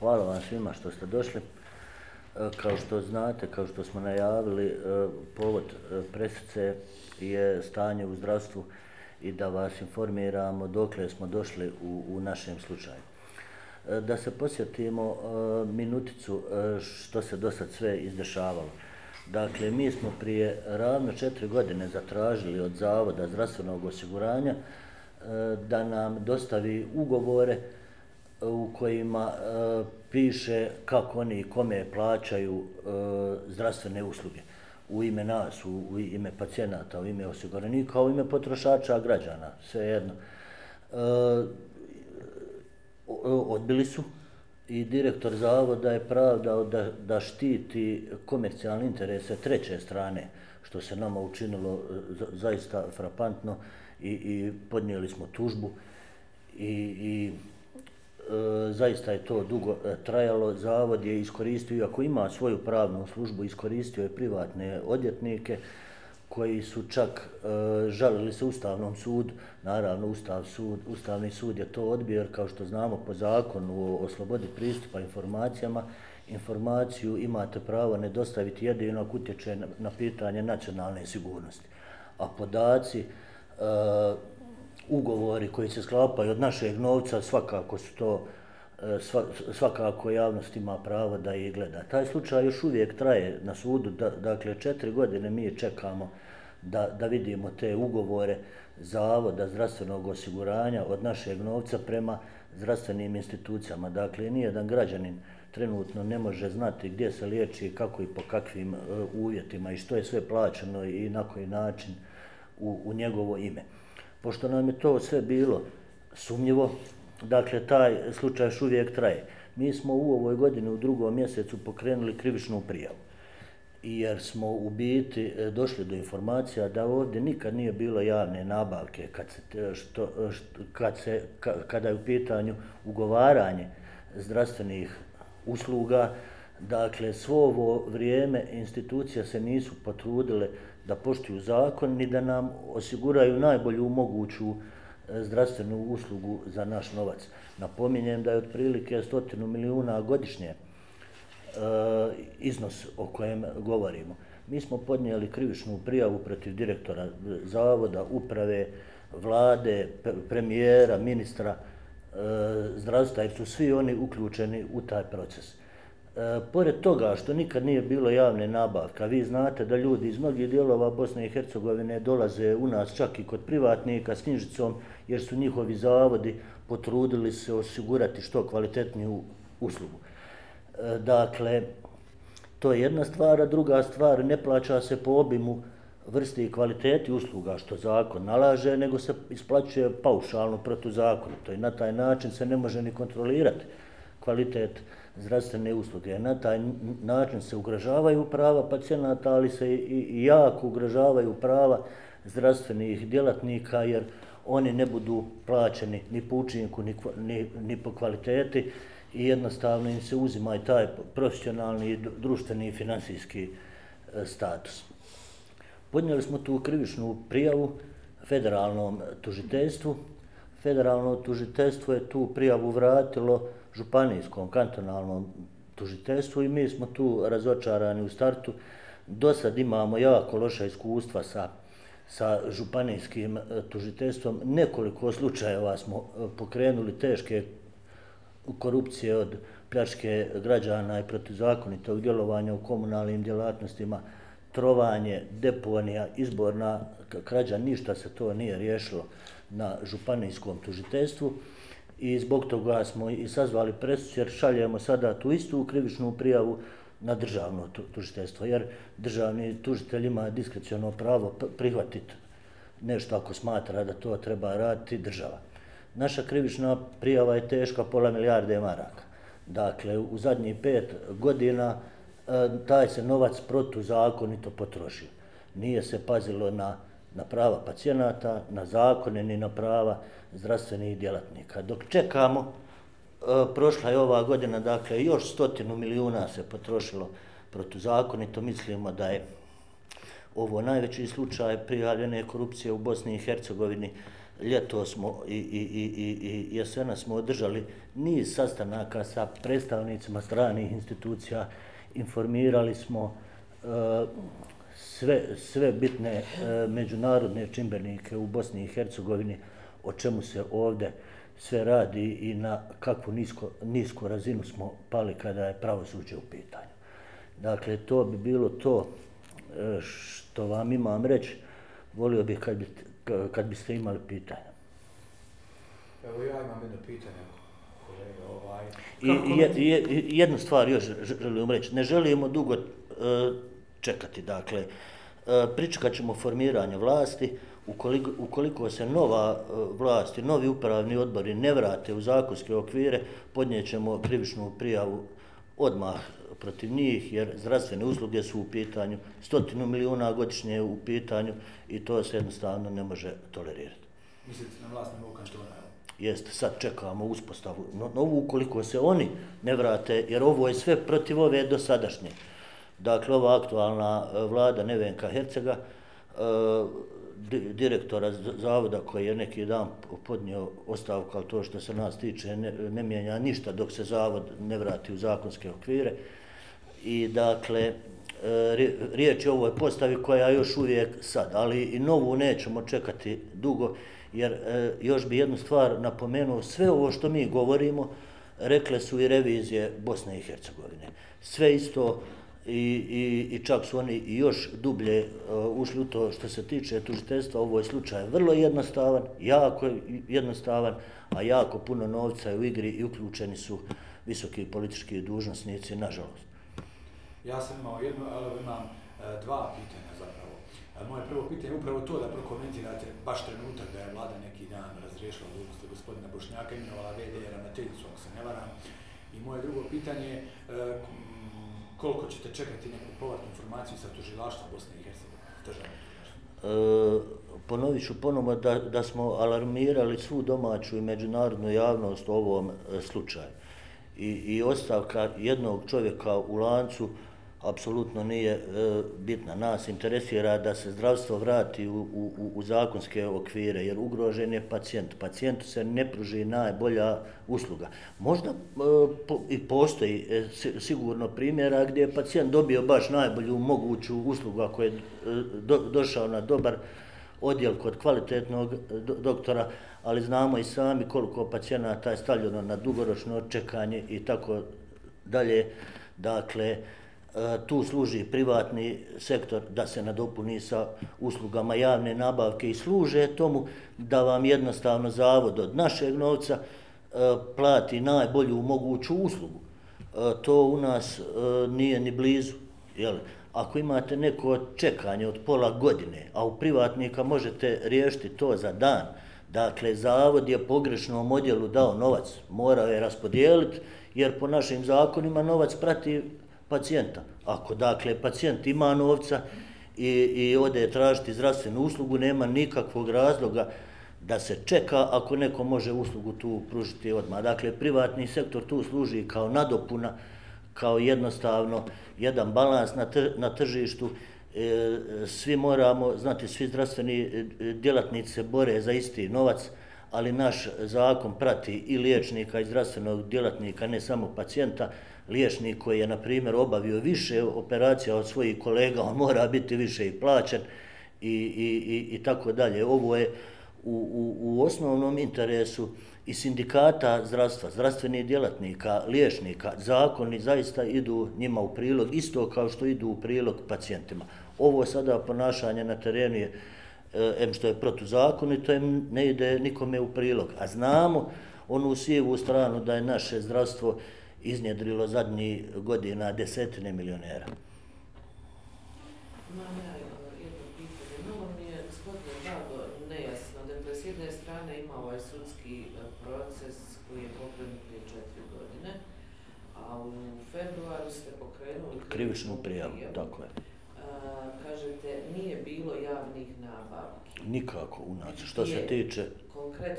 Hvala vam svima što ste došli. Kao što znate, kao što smo najavili, povod presice je stanje u zdravstvu i da vas informiramo dokle smo došli u našem slučaju. Da se posjetimo minuticu što se do sad sve izdešavalo. Dakle, mi smo prije ravno 4 godine zatražili od Zavoda zdravstvenog osiguranja da nam dostavi ugovore u kojima piše kako oni i kome plaćaju zdravstvene usluge u ime nas, u ime pacijenata, u ime osiguranika, u ime potrošača, građana, svejedno. Odbili su i direktor zavoda je pravdao da štiti komercijalne interese treće strane, što se nama učinilo zaista frapantno i podnijeli smo tužbu i zaista je to dugo trajalo. Zavod je iskoristio, iako ima svoju pravnu službu, iskoristio je privatne odvjetnike koji su čak žalili se Ustavnom sudu. Naravno, Ustavni sud je to odbio, jer kao što znamo po zakonu o slobodi pristupa informacijama, informaciju imate pravo ne dostaviti jedino ako utječe na pitanje nacionalne sigurnosti. A podaci, ugovori koji se sklapaju od našeg novca, svakako su to, svakako javnost ima pravo da ih gleda. Taj slučaj još uvijek traje na sudu, dakle 4 godine mi čekamo da vidimo te ugovore Zavoda zdravstvenog osiguranja od našeg novca prema zdravstvenim institucijama. Dakle, nijedan građanin trenutno ne može znati gdje se liječi, kako i po kakvim uvjetima i što je sve plaćeno i na koji način u njegovo ime. Pošto nam je to sve bilo sumnjivo, dakle, taj slučaj još uvijek traje. Mi smo u ovoj godini u 2. mjesecu pokrenuli krivičnu prijavu, jer smo u biti došli do informacija da ovdje nikad nije bilo javne nabavke kada je u pitanju ugovaranje zdravstvenih usluga. Dakle, svo ovo vrijeme institucije se nisu potrudile da poštuju zakon i da nam osiguraju najbolju moguću zdravstvenu uslugu za naš novac. Napominjem da je otprilike 100 milijuna godišnje iznos o kojem govorimo. Mi smo podnijeli krivičnu prijavu protiv direktora zavoda, uprave, vlade, premijera, ministra zdravstva, jer su svi oni uključeni u taj proces. Pored toga što nikad nije bilo javne nabavke, vi znate da ljudi iz mnogih dijelova Bosne i Hercegovine dolaze u nas čak i kod privatnika s knjižicom, jer su njihovi zavodi potrudili se osigurati što kvalitetniju uslugu. Dakle, to je jedna stvar, a druga stvar, ne plaća se po obimu, vrsti i kvaliteti usluga što zakon nalaže, nego se isplaćuje paušalno protuzakonito i na taj način se ne može ni kontrolirati kvalitet zdravstvene usluge. Na taj način se ugrožavaju prava pacijenata, ali se i jako ugrožavaju prava zdravstvenih djelatnika, jer oni ne budu plaćeni ni po učinku, ni po kvaliteti i jednostavno im se uzima i taj profesionalni, društveni i financijski status. Podnijeli smo tu krivičnu prijavu federalnom tužiteljstvu. Federalno tužiteljstvo je tu prijavu vratilo županijskom, kantonalnom tužiteljstvu i mi smo tu razočarani u startu. Do sad imamo jako loša iskustva sa županijskim tužiteljstvom. Nekoliko slučajeva smo pokrenuli teške korupcije, od pljačke građana i protuzakonitog djelovanja u komunalnim djelatnostima, trovanje, deponija, izborna krađa, ništa se to nije riješilo na županijskom tužiteljstvu. I zbog toga smo i sazvali presicu, jer šaljemo sada tu istu krivičnu prijavu na državno tužiteljstvo, jer državni tužitelj ima diskreciono pravo prihvatiti nešto ako smatra da to treba raditi država. Naša krivična prijava je teška pola milijarde maraka. Dakle, u zadnjih 5 godina taj se novac protuzakonito potrošio. Nije se pazilo na prava pacijenata, na zakone, ni na prava zdravstvenih djelatnika. Dok čekamo, prošla je ova godina, dakle, još 100 milijuna se potrošilo protuzakonito. Mislimo da je ovo najveći slučaj prijavljene korupcije u Bosni i Hercegovini. ljeto smo i jesena smo održali niz sastanaka sa predstavnicima stranih institucija, informirali smo sve bitne međunarodne čimbenike u Bosni i Hercegovini o čemu se ovdje sve radi i na kakvu nisku razinu smo pali kada je pravosuđe u pitanju. Dakle, to bi bilo to što vam imam reći. Volio bih kad biste imali pitanja. Evo, ja imam jedno pitanje, kolega. Jednu stvar još želim reći. Ne želimo dugo čekati, dakle. Pričekat ćemo formiranje vlasti. Ukoliko se nova vlast i novi upravni odbori ne vrate u zakonske okvire, podnijećemo krivičnu prijavu odmah protiv njih, jer zdravstvene usluge su u pitanju, 100 miliona godišnje u pitanju i to se jednostavno ne može tolerirati. Mislite na vlast novog kantona? Jeste, sad čekamo uspostavu novu, ukoliko se oni ne vrate, jer ovo je sve protiv ove dosadašnje. Dakle, ova aktualna vlada Nevenka Hercega, direktora zavoda koji je neki dan podnio ostavku, ali to što se nas tiče ne mijenja ništa dok se zavod ne vrati u zakonske okvire. I dakle, riječ je o ovoj postavi koja još uvijek sad, ali i novu nećemo čekati dugo, jer još bi jednu stvar napomenuo, sve ovo što mi govorimo rekle su i revizije Bosne i Hercegovine. Sve isto. I čak su oni još dublje ušli u to što se tiče tužiteljstva. Ovo je slučaj vrlo jednostavan, jako jednostavan, a jako puno novca je u igri i uključeni su visoki politički dužnosnici, nažalost. Ja sam imao jedno, ali imam dva pitanja zapravo. Moje prvo pitanje je upravo to da prokomentirate baš trenutak da je vlada neki dan razriješila dužnosti gospodina Bošnjaka, imenovala VD ravnateljicu, ako se ne varam. I moje drugo pitanje je koliko ćete čekati neku povratnu informaciju sa tužilaštva Bosne i Hercegovine? Ponovit ću ponovno da smo alarmirali svu domaću i međunarodnu javnost o ovom slučaju. I ostavka jednog čovjeka u lancu apsolutno nije bitna. Nas interesira da se zdravstvo vrati u zakonske okvire, jer ugrožen je pacijent. Pacijentu se ne pruži najbolja usluga. Možda i postoji sigurno primjera gdje je pacijent dobio baš najbolju moguću uslugu ako je došao na dobar odjel kod kvalitetnog doktora, ali znamo i sami koliko pacijenata je stavljeno na dugoročno čekanje i tako dalje. Dakle, tu služi privatni sektor da se nadopuni sa uslugama javne nabavke i služe tomu da vam jednostavno zavod od našeg novca plati najbolju moguću uslugu. To u nas nije ni blizu. Ako imate neko čekanje od pola godine, a u privatnika možete riješiti to za dan, dakle, zavod je pogrešnom odjelu dao novac, morao je raspodijeliti, jer po našim zakonima novac prati pacijenta. Ako, dakle, pacijent ima novca i ode tražiti zdravstvenu uslugu, nema nikakvog razloga da se čeka ako neko može uslugu tu pružiti odmah. Dakle, privatni sektor tu služi kao nadopuna, kao jednostavno jedan balans na tržištu. Svi moramo, znate, svi zdravstveni djelatnici se bore za isti novac, ali naš zakon prati i liječnika i zdravstvenog djelatnika, ne samo pacijenta. Liječnik koji je, na primjer, obavio više operacija od svojih kolega, on mora biti više i plaćen i tako dalje. Ovo je u osnovnom interesu i sindikata zdravstva, zdravstvenih djelatnika, liječnika. Zakoni zaista idu njima u prilog, isto kao što idu u prilog pacijentima. Ovo sada ponašanje na terenu je, što je protuzakonito, ne ide nikome u prilog. A znamo onu sijevu stranu da je naše zdravstvo iznjedrilo zadnjih godina desetine milionera. Imam ja jedno pitanje. Malo mi je gospodin Dado nejasno. Dakle, s jedne strane ima ovaj sudski proces koji je pokrenut prije 4 godine, a u februaru ste pokrenuli krivičnu prijavu. Tako je. Kažete, nije bilo javnih nabavki. Nikako u nas. Što se tiče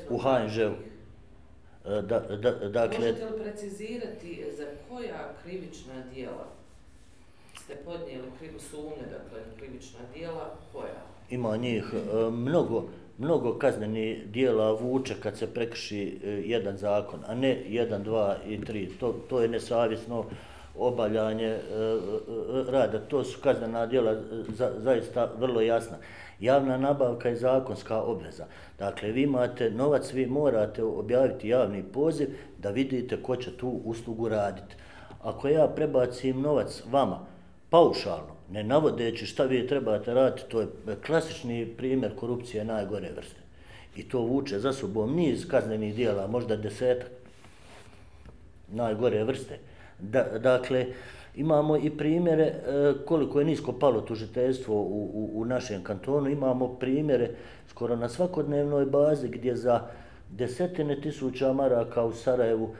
u Hanževu. Dakle, možete li precizirati za koja krivična djela ste podnijeli sumnje, dakle krivična djela koja? Ima njih mnogo, mnogo kazneni dijela vuče kad se prekrši jedan zakon, a ne 1, 2 i 3. To je nesavjesno obavljanje rada. To su kaznena djela zaista vrlo jasna. Javna nabavka je zakonska obveza. Dakle, vi imate novac, vi morate objaviti javni poziv da vidite ko će tu uslugu raditi. Ako ja prebacim novac vama, paušalno, ne navodeći šta vi trebate raditi, to je klasični primjer korupcije najgore vrste. I to vuče za sobom niz kaznenih djela, možda 10-ak najgore vrste. Dakle, imamo i primjere koliko je nisko palo tužiteljstvo u našem kantonu, imamo primjere skoro na svakodnevnoj bazi gdje za 10-tine tisuća maraka u Sarajevu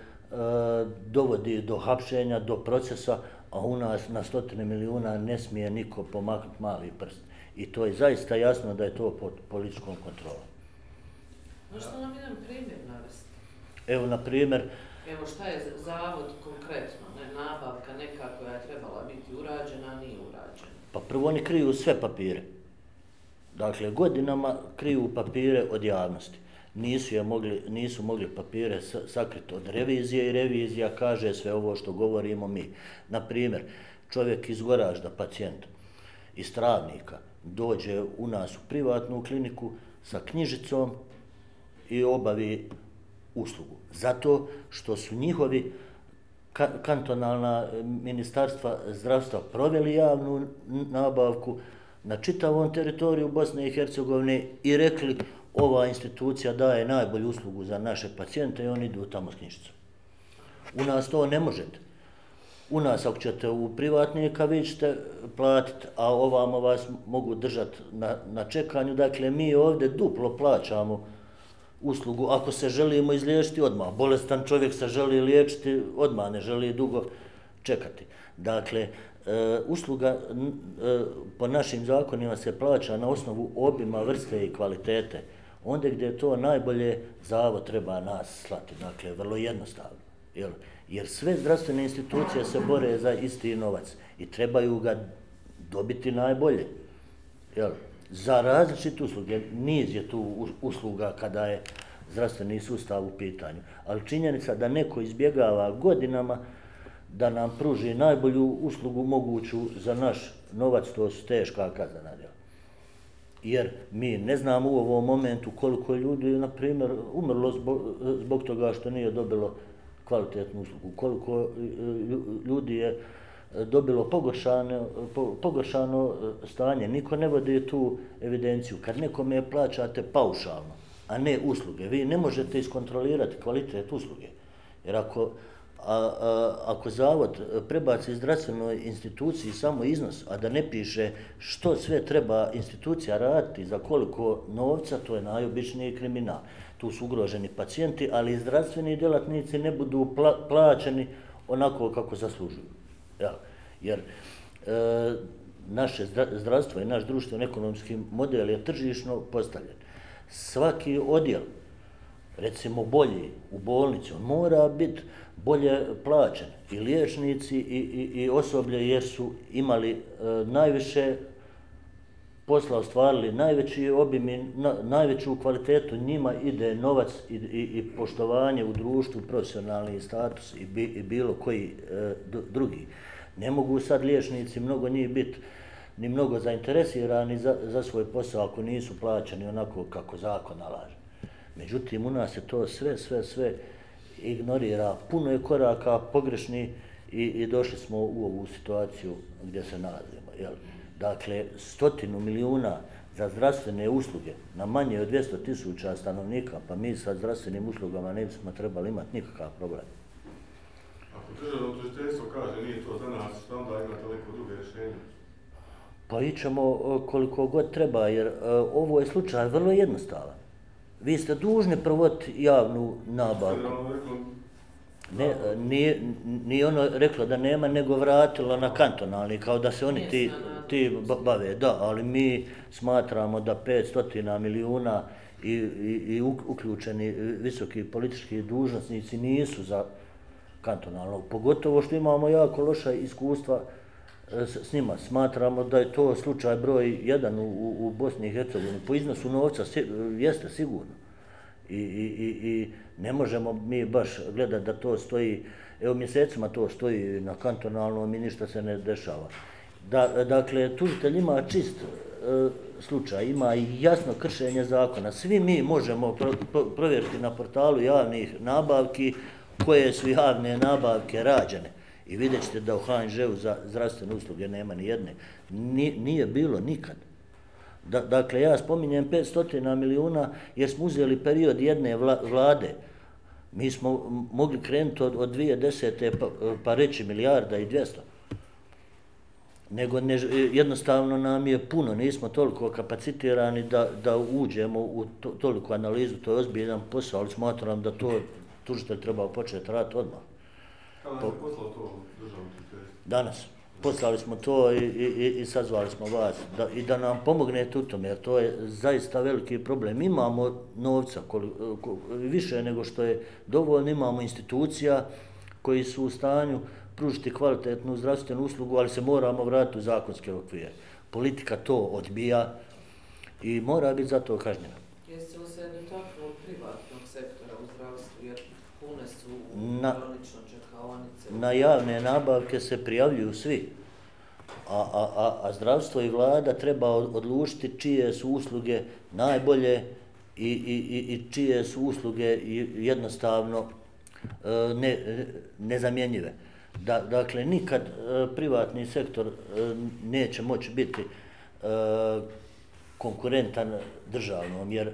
dovodi do hapšenja, do procesa, a u nas na 100 milijuna ne smije niko pomaknuti mali prst. I to je zaista jasno da je to pod političkom kontrolom. Možete nam jedan primjer navesti? Evo, na primjer... Evo, šta je zavod konkretno, ne, nabavka neka koja je trebala biti urađena, a nije urađena? Pa prvo oni kriju sve papire. Dakle, godinama kriju papire od javnosti. Nisu mogli papire sakriti od revizije i revizija kaže sve ovo što govorimo mi. Naprimjer, čovjek iz Goražda, pacijent, iz Travnika, dođe u nas u privatnu kliniku sa knjižicom i obavi uslugu. Zato što su njihovi kantonalna ministarstva zdravstva proveli javnu nabavku na čitavom teritoriju Bosne i Hercegovine i rekli ova institucija daje najbolju uslugu za naše pacijente i oni idu tamo s knjižicom. U nas to ne možete. U nas ako ćete u privatnika vi ćete platiti, a ovamo vas mogu držati na čekanju. Dakle, mi ovdje duplo plaćamo uslugu ako se želimo izliječiti odmah. Bolestan čovjek se želi liječiti odmah, ne želi dugo čekati. Dakle, usluga po našim zakonima se plaća na osnovu obima, vrste i kvalitete. Onda gdje je to najbolje, zavod treba nas slati. Dakle, vrlo jednostavno. Jer sve zdravstvene institucije se bore za isti novac i trebaju ga dobiti najbolje. Za različite usluge, niz je tu usluga kada je zdravstveni sustav u pitanju. Ali činjenica da neko izbjegava godinama da nam pruži najbolju uslugu moguću za naš novac, to su teška kaznena djela. Jer mi ne znamo u ovom momentu koliko je ljudi, na primjer, umrlo zbog toga što nije dobilo kvalitetnu uslugu, koliko ljudi je dobilo pogoršano stanje. Niko ne vodi tu evidenciju. Kad nekome plaćate paušalno, a ne usluge, vi ne možete iskontrolirati kvalitet usluge. Jer ako zavod prebaci zdravstvenoj instituciji samo iznos, a da ne piše što sve treba institucija raditi, za koliko novca, to je najobičniji kriminal. Tu su ugroženi pacijenti, ali i zdravstveni djelatnici ne budu plaćeni onako kako zaslužuju. Jer naše zdravstvo i naš društveno-ekonomski model je tržišno postavljen. Svaki odjel, recimo bolji u bolnici, on mora biti bolje plaćen. I liječnici i osoblje jer su imali najviše posla, ostvarili najveći obim i najveću kvalitetu, njima ide novac i poštovanje u društvu, profesionalni status i bilo koji drugi. Ne mogu sad liječnici, mnogo njih biti ni mnogo zainteresirani za svoj posao ako nisu plaćeni onako kako zakon nalaže. Međutim, u nas je to sve ignorira. Puno je koraka pogrešni i došli smo u ovu situaciju gdje se nalazimo. Dakle, 100 milijuna za zdravstvene usluge na manje od 200 tisuća stanovnika, pa mi sa zdravstvenim uslugama ne bismo trebali imati nikakav problem. Ako državno tužiteljstvo kaže nije to za nas, šta onda imate neko drugo rješenje? Pa ićemo koliko god treba, jer ovo je slučaj vrlo jednostavan. Vi ste dužni provoditi javnu nabavku. Nije ono reklo da nema, nego vratilo na kantonalni, kao da se oni ti bave. Da, ali mi smatramo da 500 milijuna i uključeni visoki politički dužnosnici nisu za kantonalno. Pogotovo što imamo jako loša iskustva s njima. Smatramo da je to slučaj broj 1 u Bosni i Hercegovini. Po iznosu novca jeste sigurno. I ne možemo mi baš gledati da to stoji, evo mjesecima to stoji na kantonalnom i ništa se ne dešava. Dakle, tužitelj ima čist slučaj, ima i jasno kršenje zakona. Svi mi možemo provjeriti na portalu javnih nabavki koje su javne nabavke rađene. I vidjet ćete da u Hanževu za zdravstvene usluge nema ni jedne. Nije bilo nikad. Dakle, ja spominjem 500 milijuna jer smo uzeli period jedne vlade. Mi smo mogli krenuti od 2010. pa reći 1,2 milijarde. Nego jednostavno nam je puno, nismo toliko kapacitirani da uđemo u toliku analizu, to je ozbiljan posao, ali smatram da to tužitelj treba početi raditi odmah. Kada ste poslali to državnom tužitelju? Danas. Poslali smo to i sazvali smo vas i da nam pomognete u tome, jer to je zaista veliki problem. Imamo novca, više nego što je dovoljno, imamo institucija koji su u stanju pružiti kvalitetnu zdravstvenu uslugu, ali se moramo vratiti u zakonske okvire. Politika to odbija i mora biti zato kažnjena. Jeste li se dotakli privatnog sektora u zdravstvu, jer pune su kronično čekaonice? Na javne nabavke se prijavljuju svi, a zdravstvo i vlada treba odlučiti čije su usluge najbolje i čije su usluge jednostavno nezamjenjive. Dakle, nikad privatni sektor neće moći biti konkurentan državnom, jer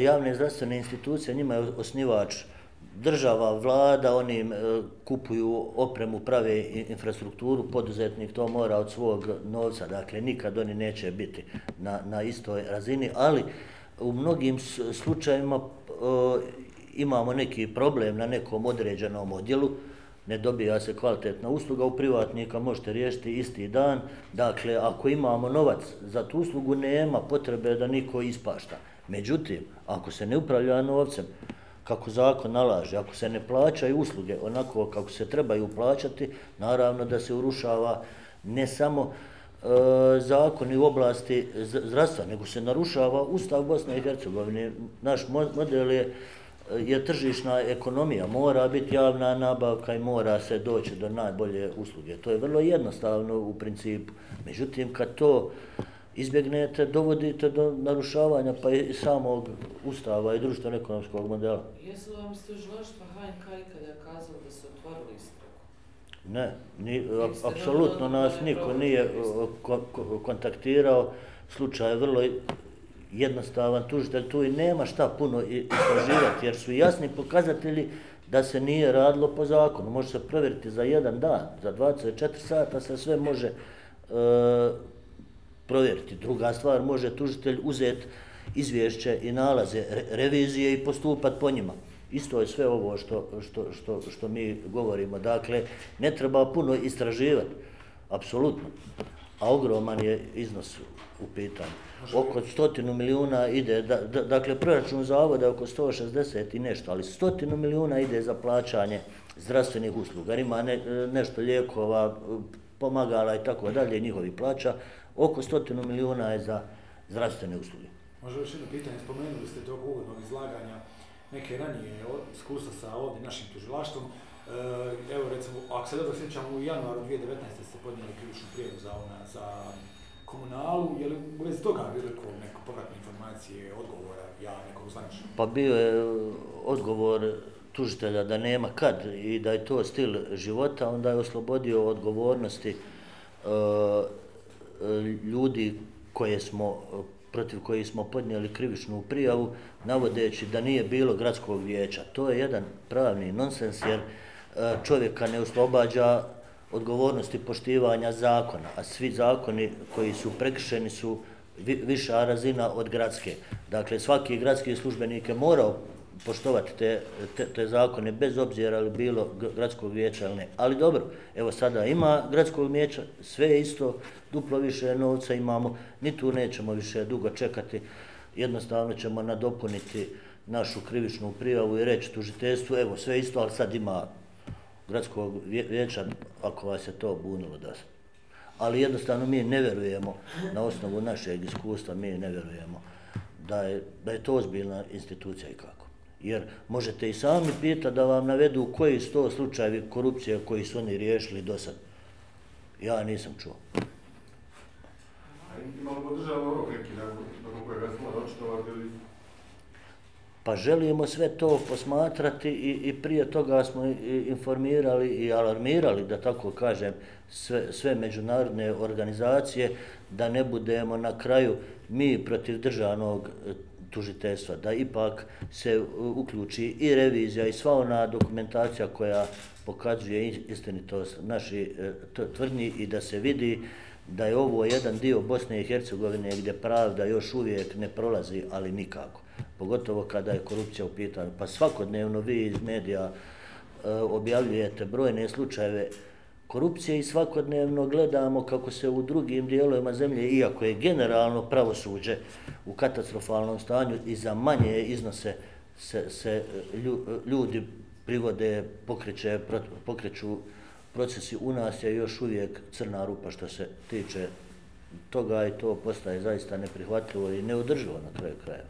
javne zdravstvene institucije, njima je osnivač država, vlada, oni kupuju opremu, prave infrastrukturu, poduzetnik to mora od svog novca, dakle, nikad oni neće biti na istoj razini, ali u mnogim slučajevima imamo neki problem na nekom određenom odjelu, ne dobija se kvalitetna usluga, u privatnika možete riješiti isti dan. Dakle, ako imamo novac za tu uslugu, nema potrebe da niko ispašta. Međutim, ako se ne upravlja novcem, kako zakon nalaže, ako se ne plaćaju usluge onako kako se trebaju plaćati, naravno da se urušava ne samo zakoni u oblasti zdravstva, nego se narušava Ustav Bosne i Hercegovine. Naš model je tržišna ekonomija, mora biti javna nabavka i mora se doći do najbolje usluge. To je vrlo jednostavno u principu. Međutim, kad to izbjegnete, dovodite do narušavanja pa i samog ustava i društveno-ekonomskog modela. Jesu vam tužilaštva HNK ikada kazali da su otvorili istragu? Ne, apsolutno nas niko nije kontaktirao. Slučaj je vrlo jednostavan, tužitelj tu i nema šta puno istraživati, jer su jasni pokazatelji da se nije radilo po zakonu. Može se provjeriti za jedan dan, za 24 sata se sve može provjeriti. Druga stvar, može tužitelj uzeti izvješće i nalaze revizije i postupati po njima. Isto je sve ovo što mi govorimo. Dakle, ne treba puno istraživati, apsolutno. A ogroman je iznos u pitanju. Oko 100 milijuna ide, dakle proračun zavoda je oko 160 i nešto, ali 100 milijuna ide za plaćanje zdravstvenih usluga. Ima nešto lijekova, pomagala i tako dalje, njihovi plaća. Oko 100 milijuna je za zdravstvene usluge. Možda još jedno pitanje, spomenuli ste tog uvodnog izlaganja neke ranije iskustva sa ovdje našim tužilaštvom. Evo recimo, ako se dobro sjećamo, u januaru 2019. ste podnijeli krivičnu prijavu za komunalu, je li u vezi toga bilo neko povratne informacije, odgovora, nekog zvaničnog? Pa bio je odgovor tužitelja da nema kad i da je to stil života, onda je oslobodio odgovornosti ljudi protiv kojih smo podnijeli krivičnu prijavu, navodeći da nije bilo gradskog vijeća. To je jedan pravni nonsens, jer čovjeka ne oslobađa odgovornosti poštivanja zakona, a svi zakoni koji su prekršeni su viša razina od gradske. Dakle, svaki gradski službenik je morao poštovati te zakone, bez obzira li bilo gradskog vijeća ili ne. Ali dobro, evo sada ima gradskog vijeća, sve je isto, duplo više novca imamo, ni tu nećemo više dugo čekati, jednostavno ćemo nadopuniti našu krivičnu prijavu i reći tužiteljstvu, evo sve isto, ali sad ima gradskog vijeća, ako vas je to bunilo da se. ali jednostavno mi ne vjerujemo, na osnovu našeg iskustva mi ne vjerujemo da je to ozbiljna institucija i kako. Jer možete i sami pitati da vam navedu koji su to slučajevi korupcije koji su oni riješili do sad. Ja nisam čuo. Imamo podržavno rok neki nakon kojega smo očitovati ili... Pa želimo sve to posmatrati i prije toga smo informirali i alarmirali, da tako kažem, sve međunarodne organizacije da ne budemo na kraju mi protiv državnog tužiteljstva, da ipak se uključi i revizija i sva ona dokumentacija koja pokazuje istinitost naših tvrdnji i da se vidi da je ovo jedan dio Bosne i Hercegovine gdje pravda još uvijek ne prolazi, ali nikako. Pogotovo kada je korupcija u pitanju. Pa svakodnevno vi iz medija objavljujete brojne slučajeve korupcije i svakodnevno gledamo kako se u drugim dijelovima zemlje, iako je generalno pravosuđe u katastrofalnom stanju i za manje iznose se ljudi privode, pokreću procesi. U nas je još uvijek crna rupa što se tiče toga i to postaje zaista neprihvatljivo i neodrživo na kraju krajeva.